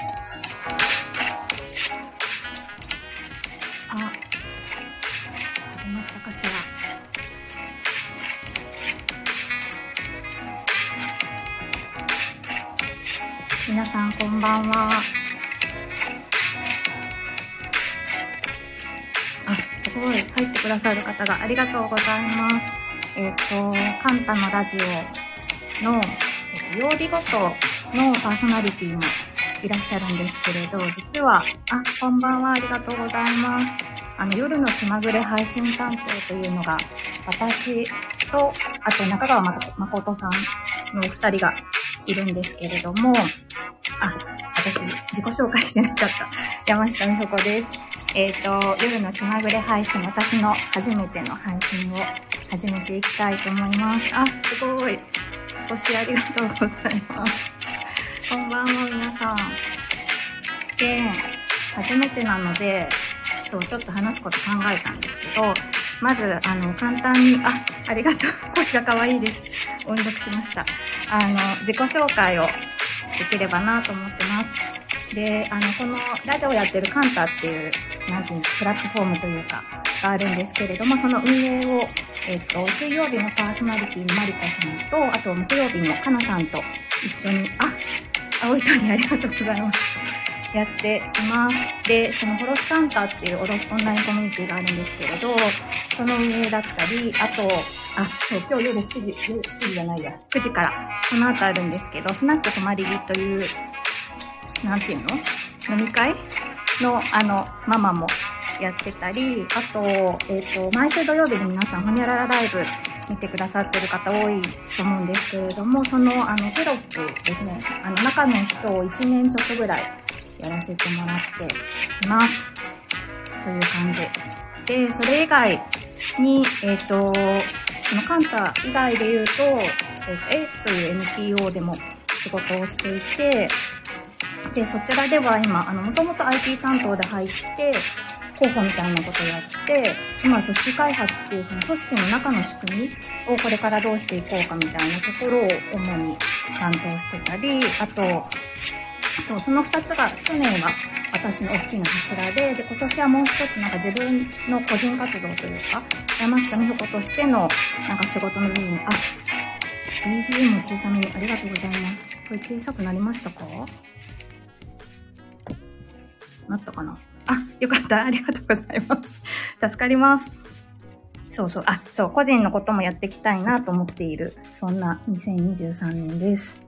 あ、始まったかしら。皆さんこんばんは。あ、すごい入ってくださる方がありがとうございます。カンタのラジオの曜日ごとのパーソナリティもいらっしゃるんですけれど、実は、こんばんは、ありがとうございます。夜の気まぐれ配信担当というのが、私と、あと中川誠さんのお二人がいるんですけれども、私、自己紹介してなかった。山下美穂子です。夜の気まぐれ配信、私の初めての配信を始めていきたいと思います。すごい。ご視聴ありがとうございます。こんばんは、皆さん。で、初めてなので、ちょっと話すこと考えたんですけど、まず、簡単に、ありがとう。こちら可愛いです。音読しました。自己紹介をできればなと思ってます。で、このラジオをやってるカンタっていう、プラットフォームというか、があるんですけれども、その運営を、水曜日のパーソナリティのマリコさんと、あと木曜日のかなさんと一緒に、青い鳥ありがとうございます。やっています。で、そのホロスカンタっていうオンラインコミュニティがあるんですけれど、その運営だったり、あと、今日夜9時から、この後あるんですけど、スナック泊まり木という、飲み会の、ママも、やってたり、あと、毎週土曜日で皆さん、ほにゃららライブ見てくださってる方多いと思うんですけれども、その、テロップですね、中の人を1年ちょっとぐらいやらせてもらっています。という感じ。で、それ以外に、カンタ以外で言うと、ACE という NPO でも仕事をしていて、で、そちらでは今、もともと IT 担当で入って、候補みたいなことをやって、今、組織開発っていうその組織の中の仕組みをこれからどうしていこうかみたいなところを主に担当してたり、あと、その2つが、去年は私の大きな柱で、で、今年はもう一つ自分の個人活動というか、山下美穂子としての仕事の部分、BGM も小さめにありがとうございます。これ小さくなりましたか？なったかな？よかった。ありがとうございます。助かります。個人のこともやっていきたいなと思っている。そんな2023年です。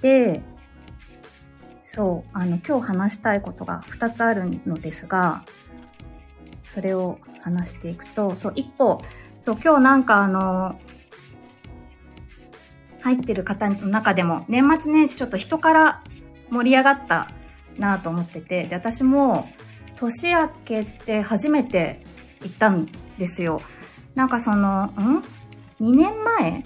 で、今日話したいことが2つあるのですが、それを話していくと、1個、今日入ってる方の中でも、年末年始ちょっと人から盛り上がったなぁと思ってて、で、私も年明けて初めて行ったんですよ。2年前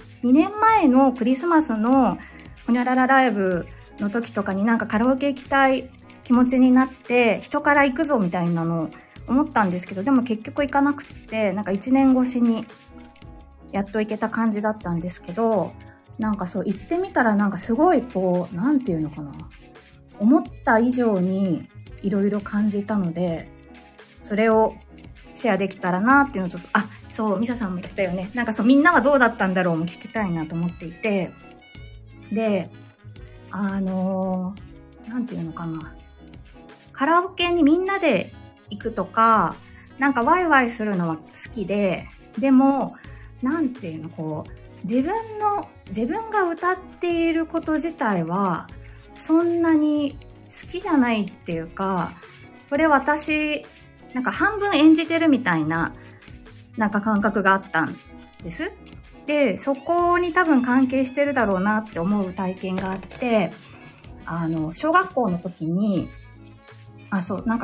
のクリスマスのほにゃららライブの時とかにカラオケ行きたい気持ちになって、人から行くぞみたいなのを思ったんですけど、でも結局行かなくって、1年越しにやっと行けた感じだったんですけど、行ってみたらすごい思った以上にいろいろ感じたので、それをシェアできたらなっていうのをミサさんも言ったよね。みんなはどうだったんだろうも聞きたいなと思っていて。で、カラオケにみんなで行くとか、ワイワイするのは好きで、でも、自分が歌っていること自体は、そんなに好きじゃないっていうか、これ私、半分演じてるみたいな、感覚があったんです。で、そこに多分関係してるだろうなって思う体験があって、小学校の時に、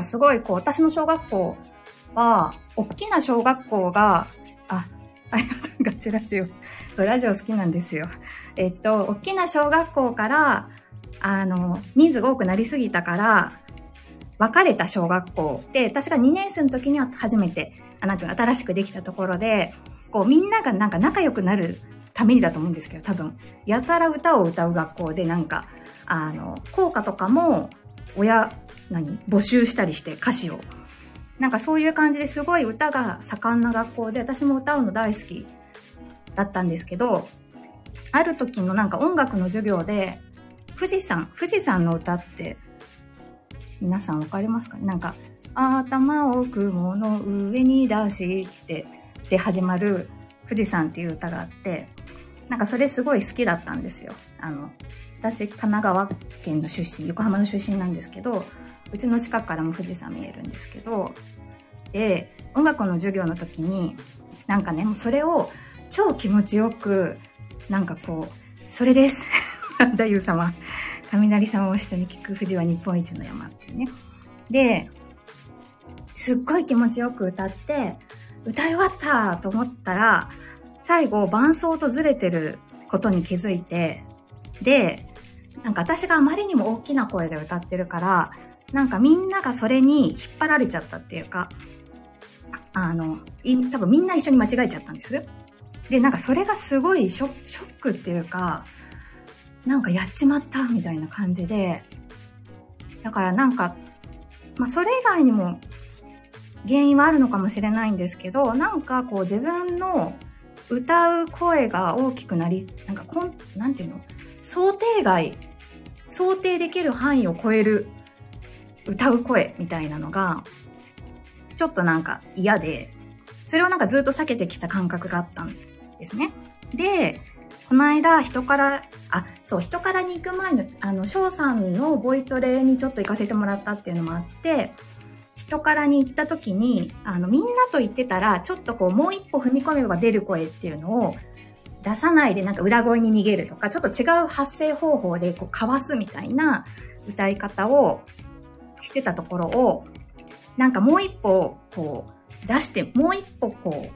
すごい私の小学校は、大きな小学校が、ラジオ好きなんですよ。大きな小学校から、人数が多くなりすぎたから、別れた小学校で、私が2年生の時に初めて、新しくできたところで、みんなが仲良くなるためにだと思うんですけど、多分、やたら歌を歌う学校で、校歌とかも、親、募集したりして歌詞を。なんかそういう感じですごい歌が盛んな学校で、私も歌うの大好きだったんですけど、ある時のなんか音楽の授業で、富士山の歌って、皆さんわかりますかね？なんか、頭を雲の上に出しって、で始まる富士山っていう歌があって、なんかそれすごい好きだったんですよ。私、神奈川県の出身、横浜の出身なんですけど、うちの近くからも富士山見えるんですけど、で、音楽の授業の時に、なんかね、もうそれを超気持ちよく、なんかこう、それです太夫様、雷様を下に聞く富士は日本一の山ってね。で、すっごい気持ちよく歌って、歌い終わったと思ったら、最後伴奏とずれてることに気づいて、で、なんか私があまりにも大きな声で歌ってるから、なんかみんながそれに引っ張られちゃったっていうか、多分みんな一緒に間違えちゃったんです。で、なんかそれがすごいショックっていうか、なんかやっちまったみたいな感じで、だからなんか、まあそれ以外にも原因はあるのかもしれないんですけど、なんかこう自分の歌う声が大きくなり、なんかなんていうの？想定できる範囲を超える歌う声みたいなのが、ちょっとなんか嫌で、それをなんかずっと避けてきた感覚があったんですね。で、この間人からに行く前の、翔さんのボイトレにちょっと行かせてもらったっていうのもあって、人からに行った時に、みんなと行ってたら、ちょっとこう、もう一歩踏み込めば出る声っていうのを出さないで、なんか裏声に逃げるとか、ちょっと違う発声方法で、こう、かわすみたいな歌い方をしてたところを、なんかもう一歩、こう、出して、もう一歩、こ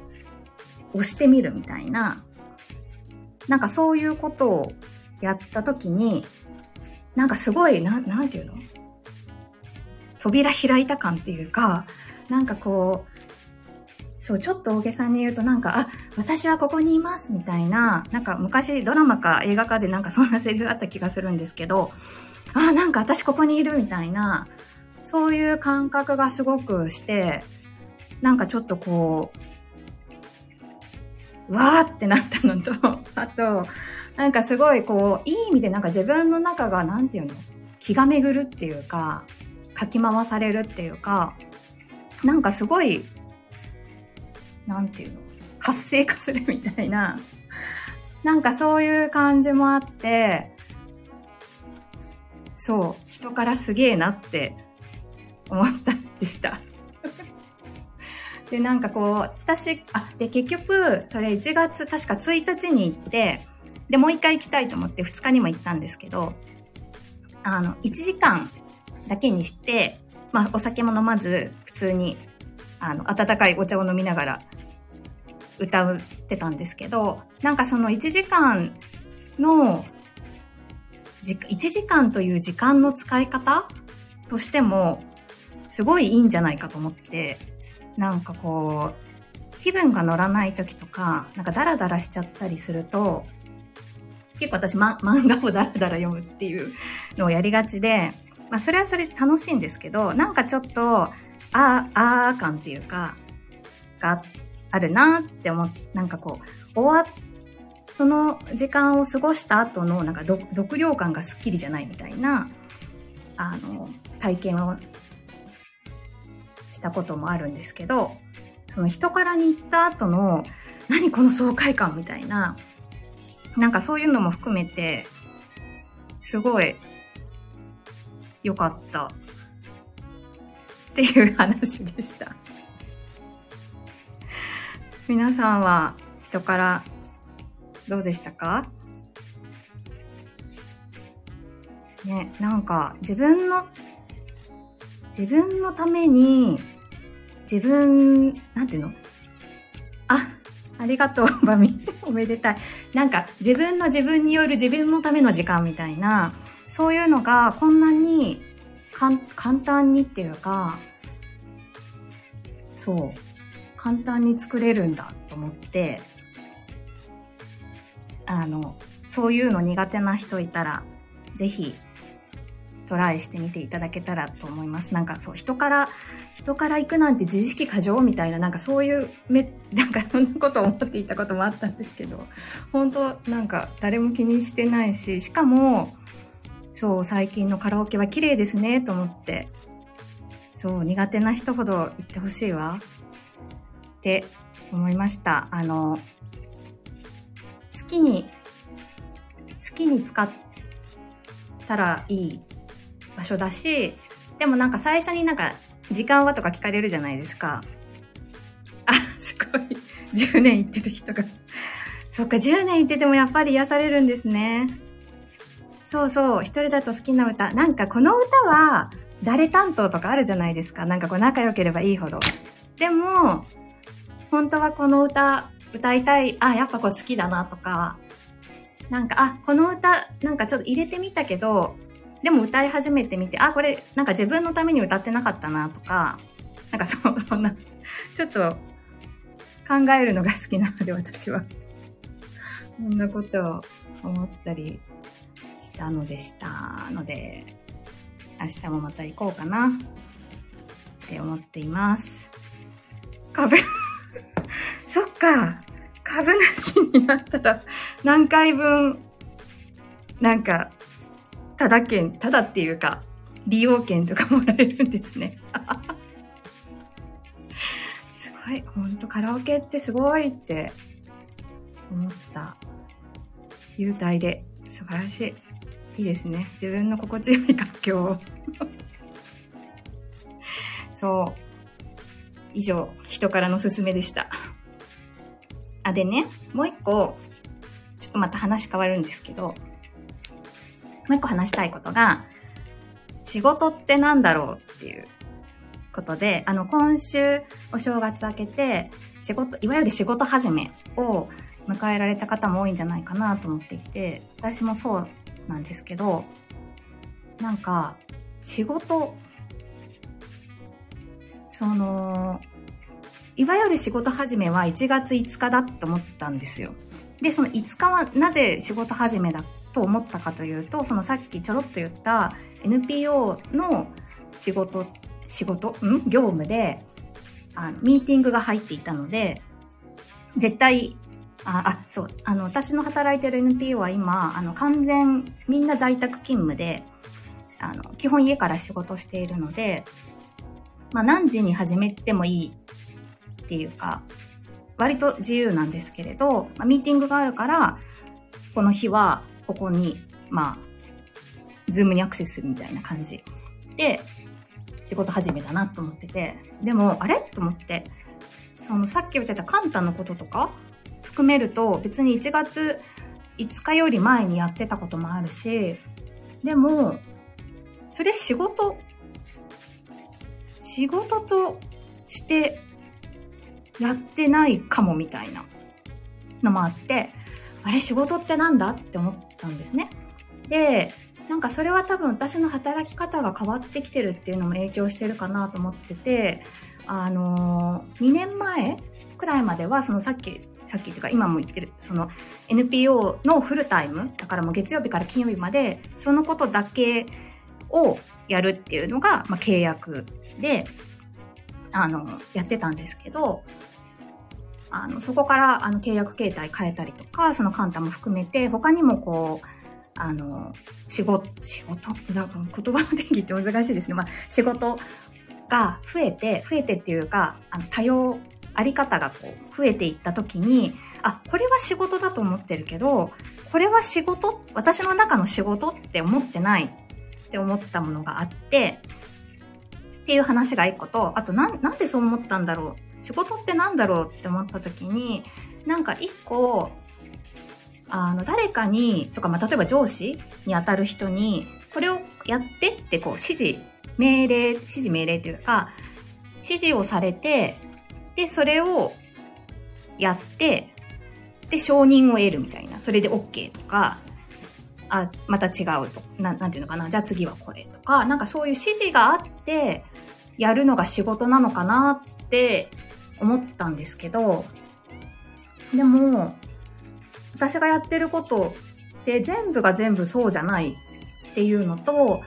う、押してみるみたいな、なんかそういうことをやった時に、なんかすごい、なんていうの？扉開いた感っていうか、なんかこう、そう、ちょっと大げさに言うとなんか、私はここにいますみたいな、なんか昔ドラマか映画かでなんかそんなセリフあった気がするんですけど、なんか私ここにいるみたいな、そういう感覚がすごくして、なんかちょっとこう、わーってなったのと、あと、なんかすごいこう、いい意味でなんか自分の中がなんていうの？気が巡るっていうか、かき回されるっていうか、なんかすごい、なんていうの？活性化するみたいな、なんかそういう感じもあって、そう、人からすげえなって思ったでした。で、なんかこう、で、結局、それ1月、確か1日に行って、で、もう一回行きたいと思って2日にも行ったんですけど、1時間、だけにして、まあ、お酒も飲まず、普通に、温かいお茶を飲みながら歌ってたんですけど、なんかその1時間という時間の使い方としても、すごいいいんじゃないかと思って、なんかこう、気分が乗らない時とか、なんかダラダラしちゃったりすると、結構私、漫画をダラダラ読むっていうのをやりがちで、まあそれはそれで楽しいんですけど、なんかちょっと、感っていうか、があるなってなんかこう、その時間を過ごした後の、なんか独量感がスッキリじゃないみたいな、体験をしたこともあるんですけど、その人からに行った後の、何この爽快感みたいな、なんかそういうのも含めて、すごい、よかったっていう話でした皆さんは人からどうでしたかね。なんか自分のためになんていうの、ありがとうバミおめでたい、なんか自分による自分のための時間みたいな、そういうのがこんなに簡単にっていうか、そう、簡単に作れるんだと思って、そういうの苦手な人いたら、ぜひトライしてみていただけたらと思います。なんかそう、人から行くなんて自意識過剰みたいな、なんかそういうなんかそんなことを思っていたこともあったんですけど、本当なんか誰も気にしてないし、しかも、そう、最近のカラオケは綺麗ですねと思って、そう、苦手な人ほど行ってほしいわって思いました。好きに使ったらいい場所だし、でもなんか最初になんか時間はとか聞かれるじゃないですか。あ、すごい。10年行ってる人が。そっか、10年行っててもやっぱり癒されるんですね。そうそう、一人だと好きな歌。なんかこの歌は誰担当とかあるじゃないですか。なんかこう仲良ければいいほど。でも、本当はこの歌歌いたい。あ、やっぱこう好きだなとか。なんか、あ、この歌、なんかちょっと入れてみたけど、でも歌い始めてみて、あ、これ、なんか自分のために歌ってなかったなとか、なんかそんな、ちょっと考えるのが好きなので私は。こんなことを思ったりしたので明日もまた行こうかなって思っています。そっか。株主になったら何回分、なんか、ただっていうか、利用券とかもらえるんですね。すごい。ほんとカラオケってすごいって思った。優待で素晴らしい。いいですね。自分の心地よい環境を。そう。以上、人からのすすめでした。あ、でね、もう一個、ちょっとまた話変わるんですけど、もう一個話したいことが、仕事ってなんだろうっていうことで、今週お正月明けて、いわゆる仕事始めを迎えられた方も多いんじゃないかなと思っていて、私もそうなんですけど、なんか、いわゆる仕事始めは1月5日だと思ったんですよ。で、その5日はなぜ仕事始めだと思ったかというと、そのさっきちょろっと言った NPO の業務で、ミーティングが入っていたので、絶対、私の働いてる NPO は今、完全、みんな在宅勤務で、基本家から仕事しているので、まあ何時に始めてもいいっていうか、割と自由なんですけれど、まあ、ミーティングがあるから、この日はここに、まあ、ズームにアクセスするみたいな感じで、仕事始めだなと思ってて、でも、あれと思って、さっき言ってたカンタのこととか含めると、別に1月5日より前にやってたこともあるし、でも、それ仕事として、やってないかもみたいなのもあって、あれ仕事ってなんだって思ったんですね。で、なんかそれは多分私の働き方が変わってきてるっていうのも影響してるかなと思ってて、2年前くらいまでは、さっきっていうか今も言ってる、NPO のフルタイム、だからもう月曜日から金曜日まで、そのことだけをやるっていうのが、まあ、契約で、やってたんですけど、そこから、契約形態変えたりとか、そのカンタも含めて、他にもこう、仕事、言葉の定義って難しいですね。まあ、仕事が増えてっていうか、あり方がこう、増えていったときに、あ、これは仕事だと思ってるけど、これは私の中の仕事って思ってないって思ったものがあって、っていう話が一個と、あとなんでそう思ったんだろう、仕事ってなんだろうって思った時に、なんか一個、誰かに、とか、まあ、例えば上司に当たる人に、これをやってってこう、指示命令というか、指示をされて、で、それをやって、で、承認を得るみたいな、それで OK とか、あ、また違うと。なんていうのかな。じゃあ次はこれとか、なんかそういう指示があって、やるのが仕事なのかなって思ったんですけど、でも、私がやってることって全部が全部そうじゃないっていうのと、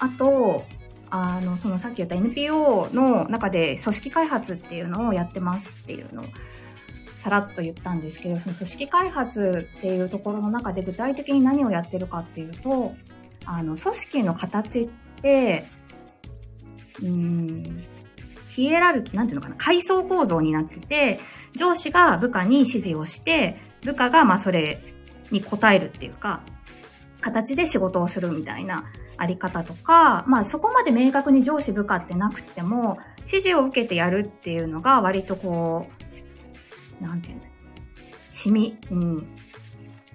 あとそのさっき言った NPO の中で組織開発っていうのをやってますっていうのをさらっと言ったんですけど、その組織開発っていうところの中で具体的に何をやってるかっていうと、組織の形ってヒエラルキー、なんていうのかな、階層構造になってて、上司が部下に指示をして、部下がまあそれに応えるっていうか、形で仕事をするみたいなあり方とか、まあそこまで明確に上司部下ってなくても、指示を受けてやるっていうのが割とこう、なんていうんだ、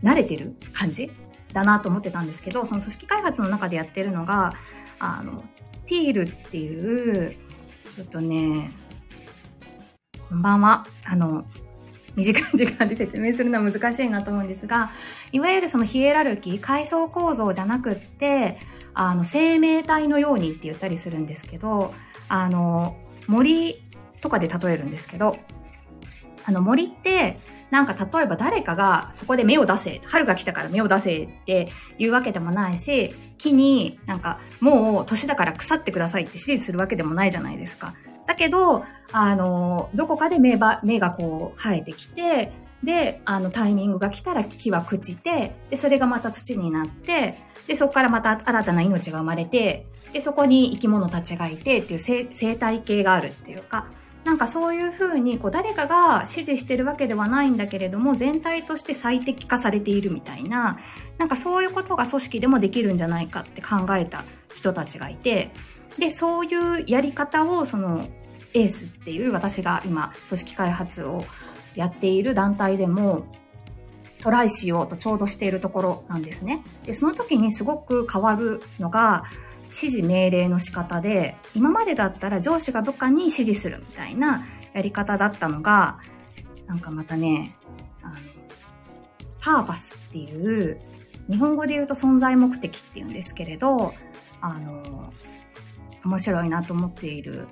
慣れてる感じだなと思ってたんですけど、その組織開発の中でやってるのが、ティールっていう、ちょっとね、こんばんは。短い時間で説明するのは難しいなと思うんですが、いわゆるそのヒエラルキー、階層構造じゃなくって、生命体のようにって言ったりするんですけど、森とかで例えるんですけど、森って、なんか例えば誰かがそこで芽を出せ、春が来たから芽を出せって言うわけでもないし、木になんかもう年だから腐ってくださいって指示するわけでもないじゃないですか。だけど、どこかで芽がこう生えてきて、で、タイミングが来たら木は朽ちて、で、それがまた土になって、で、そこからまた新たな命が生まれて、で、そこに生き物たちがいてっていう生態系があるっていうか、なんかそういうふうにこう誰かが指示してるわけではないんだけれども、全体として最適化されているみたいな、なんかそういうことが組織でもできるんじゃないかって考えた人たちがいて、で、そういうやり方をその ACE っていう私が今組織開発をやっている団体でもトライしようとちょうどしているところなんですね。で、その時にすごく変わるのが、指示命令の仕方で、今までだったら上司が部下に指示するみたいなやり方だったのが、なんかまたね、パーパスっていう、日本語で言うと存在目的っていうんですけれど、面白いなと思っている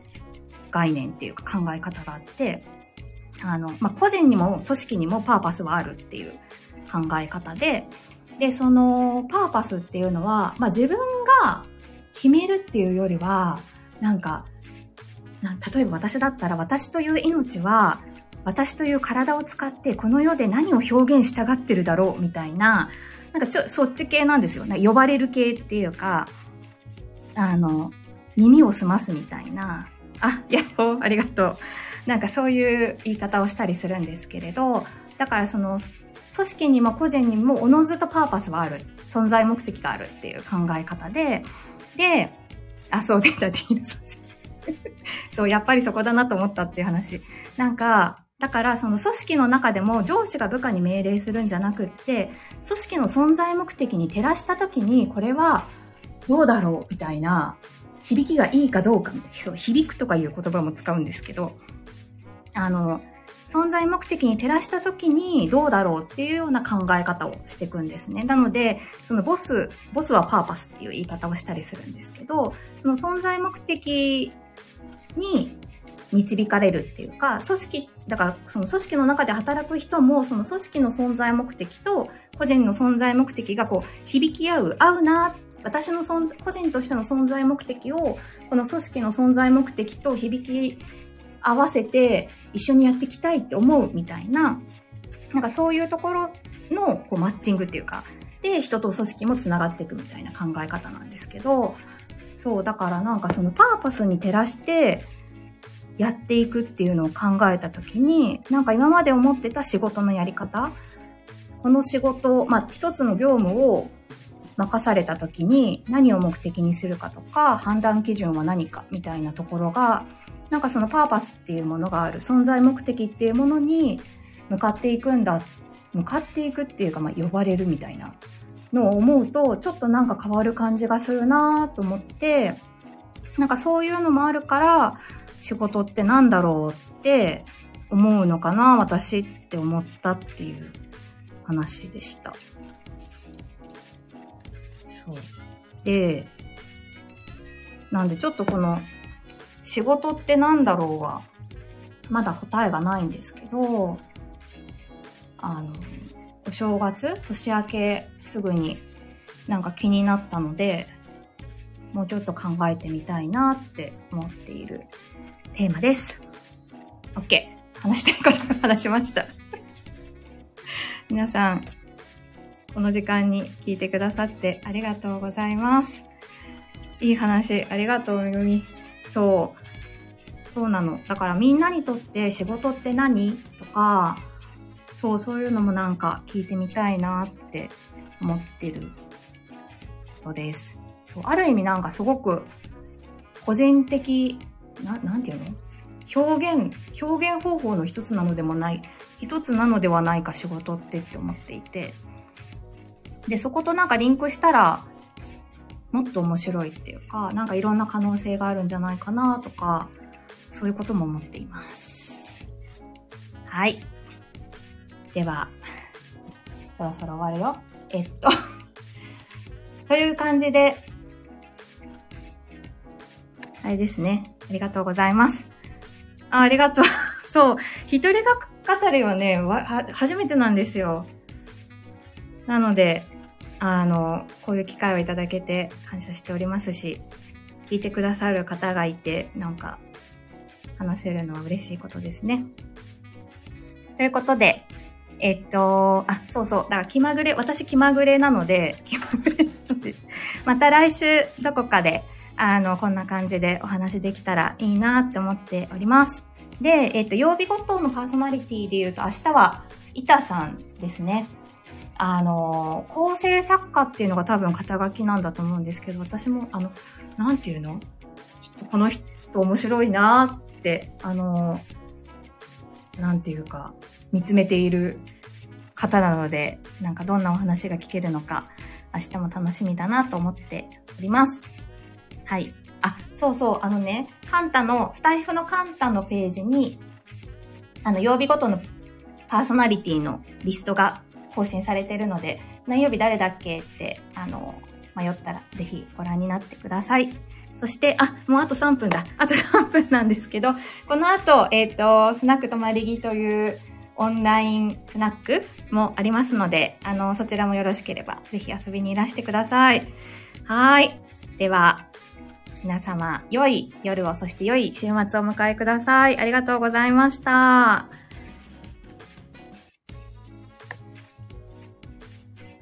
概念っていうか考え方があって、まあ、個人にも組織にもパーパスはあるっていう考え方で、で、そのパーパスっていうのは、まあ、自分が決めるっていうよりは、なんか、例えば私だったら、私という命は、私という体を使って、この世で何を表現したがってるだろう、みたいな、なんかそっち系なんですよね。呼ばれる系っていうか、耳を澄ますみたいな、あ、やっほー、ありがとう。なんかそういう言い方をしたりするんですけれど、だからその、組織にも個人にも、おのずとパーパスはある。存在目的があるっていう考え方で、で、あ、そう出た、ティール組織。そう、やっぱりそこだなと思ったっていう話。なんか、だからその組織の中でも上司が部下に命令するんじゃなくって、組織の存在目的に照らしたときに、これはどうだろうみたいな、響きがいいかどうかみたいな、そう、響くとかいう言葉も使うんですけど、存在目的に照らしたときにどうだろうっていうような考え方をしていくんですね。なので、そのボスはパーパスっていう言い方をしたりするんですけど、その存在目的に導かれるっていうか、組織、だからその組織の中で働く人も、その組織の存在目的と個人の存在目的がこう響き合うな、私の個人としての存在目的を、この組織の存在目的と響き合わせて一緒にやっていきたいって思うみたいな、なんかそういうところのこうマッチングっていうか、で、人と組織もつながっていくみたいな考え方なんですけど、そう、だからなんかそのパーパスに照らしてやっていくっていうのを考えたときに、なんか今まで思ってた仕事のやり方、この仕事、まあ一つの業務を任されたときに何を目的にするかとか、判断基準は何かみたいなところが、なんかそのパーパスっていうものがある、存在目的っていうものに向かっていくっていうか、まあ呼ばれるみたいなのを思うと、ちょっとなんか変わる感じがするなと思って、なんかそういうのもあるから、仕事ってなんだろうって思うのかな、私って思ったっていう話でした。そう。で、なんでちょっとこの、仕事ってなんだろうは、まだ答えがないんですけど、お正月、年明けすぐになんか気になったので、もうちょっと考えてみたいなって思っているテーマです。OK。話したいことを話しました。皆さん、この時間に聞いてくださってありがとうございます。いい話、ありがとう、めぐみ。そうなの。だからみんなにとって仕事って何？とか、そういうのもなんか聞いてみたいなって思ってることです。そう、ある意味なんかすごく個人的、なんていうの？表現方法の一つなのではないか仕事って思っていて、でそことなんかリンクしたらもっと面白いっていうか、なんかいろんな可能性があるんじゃないかなとか、そういうことも思っています。はい、ではそろそろ終わるよという感じで、あれですね、ありがとうございます。ありがとう。そう。一人語りはね、初めてなんですよ。なので、こういう機会をいただけて感謝しておりますし、聞いてくださる方がいて、なんか、話せるのは嬉しいことですね。ということで、だから気まぐれなので、また来週どこかで、こんな感じでお話できたらいいなって思っております。で、曜日ごとのパーソナリティで言うと、明日は、板さんですね。構成作家っていうのが多分肩書きなんだと思うんですけど、私も、なんていうの？ちょっとこの人面白いなって、なんていうか、見つめている方なので、なんかどんなお話が聞けるのか、明日も楽しみだなと思っております。はい。スタイフのカンタのページに、曜日ごとのパーソナリティのリストが更新されているので、何曜日誰だっけって、迷ったらぜひご覧になってください。そして、もうあと3分だ。あと3分なんですけど、この後、スナックとまりぎというオンラインスナックもありますので、そちらもよろしければ、ぜひ遊びにいらしてください。はい。では、皆様、良い夜を、そして良い週末をお迎えください。ありがとうございました。